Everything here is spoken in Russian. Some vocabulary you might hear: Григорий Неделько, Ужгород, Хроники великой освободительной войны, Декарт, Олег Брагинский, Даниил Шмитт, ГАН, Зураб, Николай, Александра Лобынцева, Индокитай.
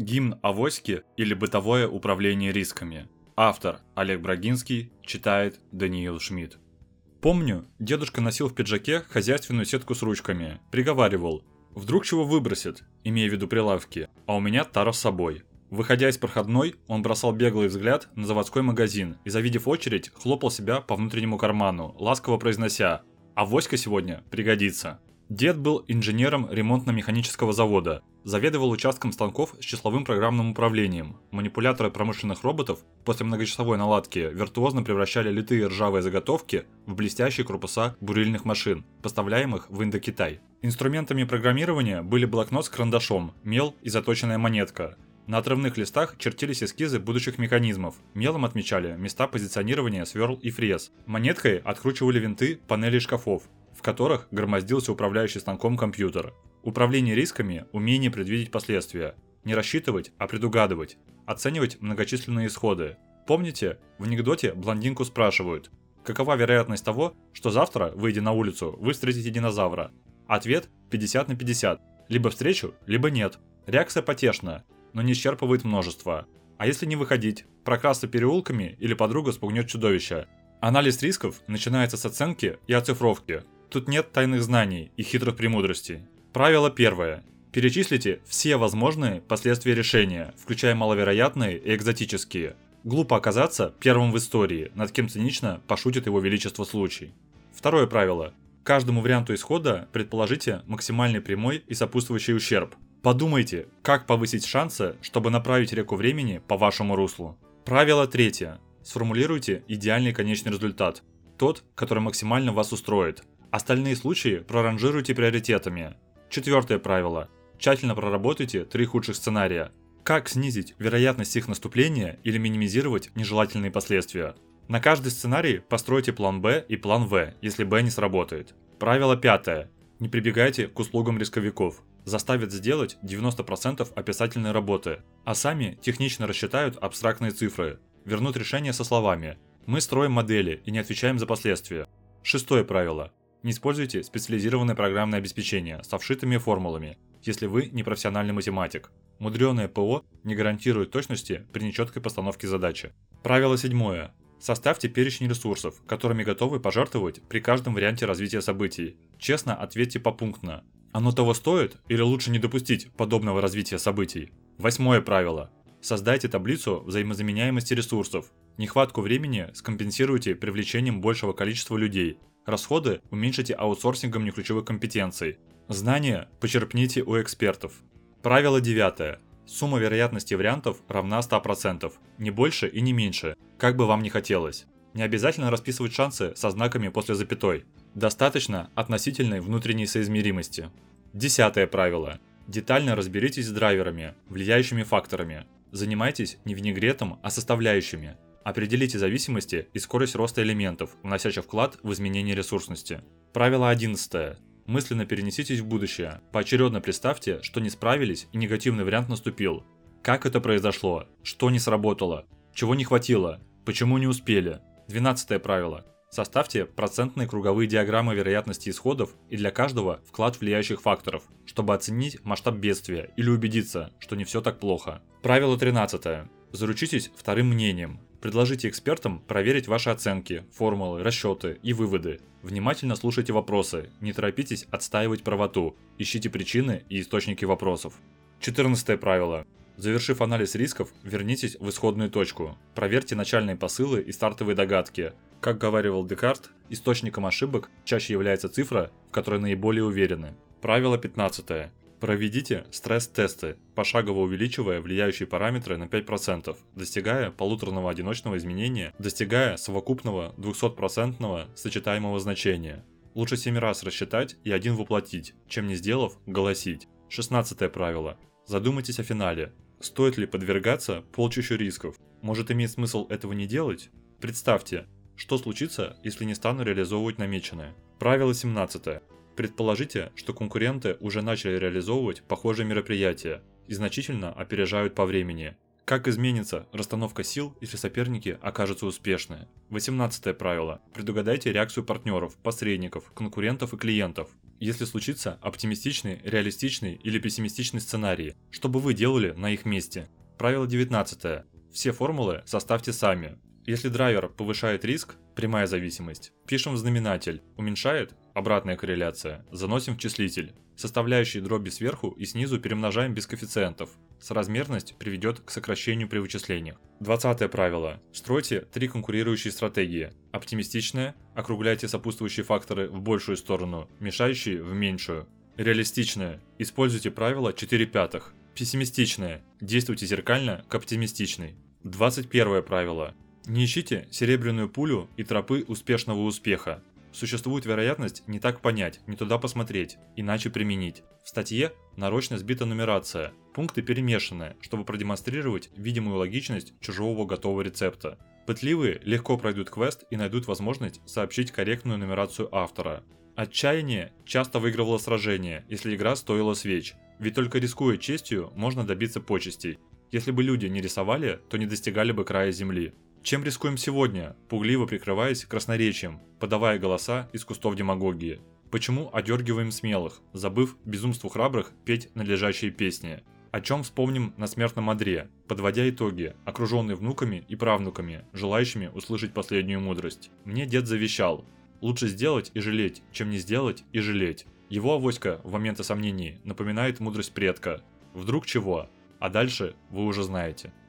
Гимн авоськи или бытовое управление рисками. Автор Олег Брагинский, читает Даниил Шмитт. Помню, дедушка носил в пиджаке хозяйственную сетку с ручками, приговаривал: «Вдруг чего выбросит», имея в виду прилавки, а у меня тара с собой. Выходя из проходной, он бросал беглый взгляд на заводской магазин и, завидев очередь, хлопал себя по внутреннему карману, ласково произнося: «Авоська сегодня пригодится». Дед был инженером ремонтно-механического завода, заведовал участком станков с числовым программным управлением. Манипуляторы промышленных роботов после многочасовой наладки виртуозно превращали литые ржавые заготовки в блестящие корпуса бурильных машин, поставляемых в Индокитай. Инструментами программирования были блокнот с карандашом, мел и заточенная монетка. На отрывных листах чертились эскизы будущих механизмов, мелом отмечали места позиционирования сверл и фрез, монеткой откручивали винты панелей шкафов, в которых громоздился управляющий станком компьютер. Управление рисками – умение предвидеть последствия, не рассчитывать, а предугадывать, оценивать многочисленные исходы. Помните, в анекдоте блондинку спрашивают: «Какова вероятность того, что завтра, выйдя на улицу, вы встретите динозавра?» Ответ – 50/50, либо встречу, либо нет. Реакция потешна, но не исчерпывает множество. А если не выходить, прокрасться переулками или подруга спугнет чудовище? Анализ рисков начинается с оценки и оцифровки. Тут нет тайных знаний и хитрых премудростей. Правило первое. Перечислите все возможные последствия решения, включая маловероятные и экзотические. Глупо оказаться первым в истории, над кем цинично пошутит его величество случай. Второе правило. Каждому варианту исхода предположите максимальный прямой и сопутствующий ущерб. Подумайте, как повысить шансы, чтобы направить реку времени по вашему руслу. Правило третье. Сформулируйте идеальный конечный результат. Тот, который максимально вас устроит. Остальные случаи проранжируйте приоритетами. Четвертое правило. Тщательно проработайте 3 худших сценария. Как снизить вероятность их наступления или минимизировать нежелательные последствия? На каждый сценарий постройте план Б и план В, если Б не сработает. Правило пятое. Не прибегайте к услугам рисковиков. Заставят сделать 90% описательной работы, а сами технично рассчитают абстрактные цифры. Вернут решение со словами: «Мы строим модели и не отвечаем за последствия». Шестое правило. Не используйте специализированное программное обеспечение со вшитыми формулами, если вы не профессиональный математик. Мудреное ПО не гарантирует точности при нечеткой постановке задачи. Правило седьмое. Составьте перечень ресурсов, которыми готовы пожертвовать при каждом варианте развития событий. Честно ответьте попунктно. Оно того стоит или лучше не допустить подобного развития событий? Восьмое правило. Создайте таблицу взаимозаменяемости ресурсов. Нехватку времени скомпенсируйте привлечением большего количества людей. Расходы уменьшите аутсорсингом неключевых компетенций. Знания почерпните у экспертов. Правило 9. Сумма вероятности вариантов равна 100%. Не больше и не меньше, как бы вам ни хотелось. Не обязательно расписывать шансы со знаками после запятой. Достаточно относительной внутренней соизмеримости. 10 правило. Детально разберитесь с драйверами, влияющими факторами. Занимайтесь не винегретом, а составляющими. Определите зависимости и скорость роста элементов, вносящих вклад в изменение ресурсности. Правило 11. Мысленно перенеситесь в будущее. Поочередно представьте, что не справились и негативный вариант наступил. Как это произошло? Что не сработало? Чего не хватило? Почему не успели? 12 правило. Составьте процентные круговые диаграммы вероятности исходов и для каждого вклад влияющих факторов, чтобы оценить масштаб бедствия или убедиться, что не все так плохо. Правило 13. Заручитесь вторым мнением. Предложите экспертам проверить ваши оценки, формулы, расчеты и выводы. Внимательно слушайте вопросы, не торопитесь отстаивать правоту, ищите причины и источники вопросов. 14 правило. Завершив анализ рисков, вернитесь в исходную точку. Проверьте начальные посылы и стартовые догадки. Как говаривал Декарт, источником ошибок чаще является цифра, в которой наиболее уверены. Правило 15. Проведите стресс-тесты, пошагово увеличивая влияющие параметры на 5%, достигая полуторного одиночного изменения, достигая совокупного 200% сочетаемого значения. Лучше 7 раз рассчитать и 1 воплотить, чем не сделав, голосить. 16 правило. Задумайтесь о финале. Стоит ли подвергаться полчищу рисков? Может, имеет смысл этого не делать? Представьте, что случится, если не стану реализовывать намеченное. Правило 17. Предположите, что конкуренты уже начали реализовывать похожие мероприятия и значительно опережают по времени. Как изменится расстановка сил, если соперники окажутся успешны? 18 правило. Предугадайте реакцию партнеров, посредников, конкурентов и клиентов. если случится оптимистичный, реалистичный или пессимистичный сценарий, что бы вы делали на их месте? Правило 19. Все формулы составьте сами. Если драйвер повышает риск, прямая зависимость, пишем в знаменатель, уменьшает, обратная корреляция, заносим в числитель, составляющие дроби сверху и снизу перемножаем без коэффициентов, соразмерность приведет к сокращению при вычислениях. 20 правило. Стройте три конкурирующие стратегии. Оптимистичная, округляйте сопутствующие факторы в большую сторону, мешающие в меньшую. Реалистичная, используйте правило 4/5. Пессимистичная, действуйте зеркально к оптимистичной. 21 правило. Не ищите серебряную пулю и тропы успешного успеха. Существует вероятность не так понять, не туда посмотреть, иначе применить. В статье нарочно сбита нумерация, пункты перемешаны, чтобы продемонстрировать видимую логичность чужого готового рецепта. Пытливые легко пройдут квест и найдут возможность сообщить корректную нумерацию автора. Отчаяние часто выигрывало сражение, если игра стоила свеч, ведь только рискуя честью можно добиться почестей. Если бы люди не рисовали, то не достигали бы края земли. Чем рискуем сегодня, пугливо прикрываясь красноречием, подавая голоса из кустов демагогии? Почему одергиваем смелых, забыв безумству храбрых петь надлежащие песни? О чем вспомним на смертном одре, подводя итоги, окруженный внуками и правнуками, желающими услышать последнюю мудрость? Мне дед завещал: лучше сделать и жалеть, чем не сделать и жалеть. Его авоська в моменты сомнений напоминает мудрость предка. Вдруг чего? А дальше вы уже знаете.